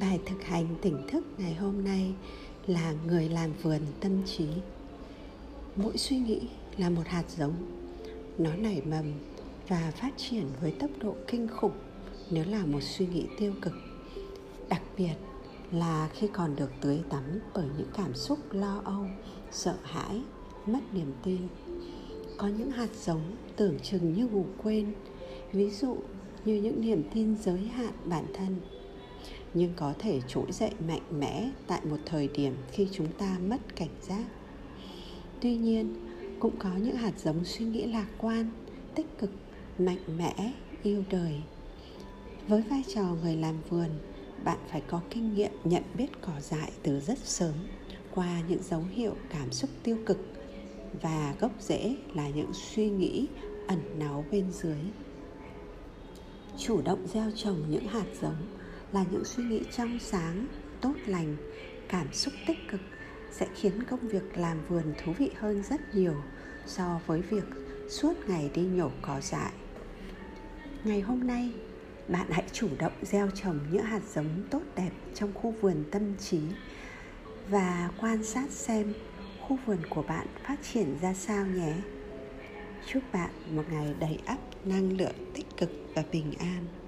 Bài thực hành tỉnh thức ngày hôm nay là người làm vườn tâm trí. Mỗi suy nghĩ là một hạt giống. Nó nảy mầm và phát triển với tốc độ kinh khủng nếu là một suy nghĩ tiêu cực. Đặc biệt là khi còn được tưới tắm bởi những cảm xúc lo âu, sợ hãi, mất niềm tin. Có những hạt giống tưởng chừng như ngủ quên, ví dụ như những niềm tin giới hạn bản thân, nhưng có thể trỗi dậy mạnh mẽ tại một thời điểm khi chúng ta mất cảnh giác. Tuy nhiên, cũng có những hạt giống suy nghĩ lạc quan, tích cực, mạnh mẽ, yêu đời. Với vai trò người làm vườn, bạn phải có kinh nghiệm nhận biết cỏ dại từ rất sớm qua những dấu hiệu cảm xúc tiêu cực và gốc rễ là những suy nghĩ ẩn náu bên dưới. Chủ động gieo trồng những hạt giống là những suy nghĩ trong sáng, tốt lành, cảm xúc tích cực sẽ khiến công việc làm vườn thú vị hơn rất nhiều so với việc suốt ngày đi nhổ cỏ dại. Ngày hôm nay, bạn hãy chủ động gieo trồng những hạt giống tốt đẹp trong khu vườn tâm trí và quan sát xem khu vườn của bạn phát triển ra sao nhé. Chúc bạn một ngày đầy ắp năng lượng tích cực và bình an.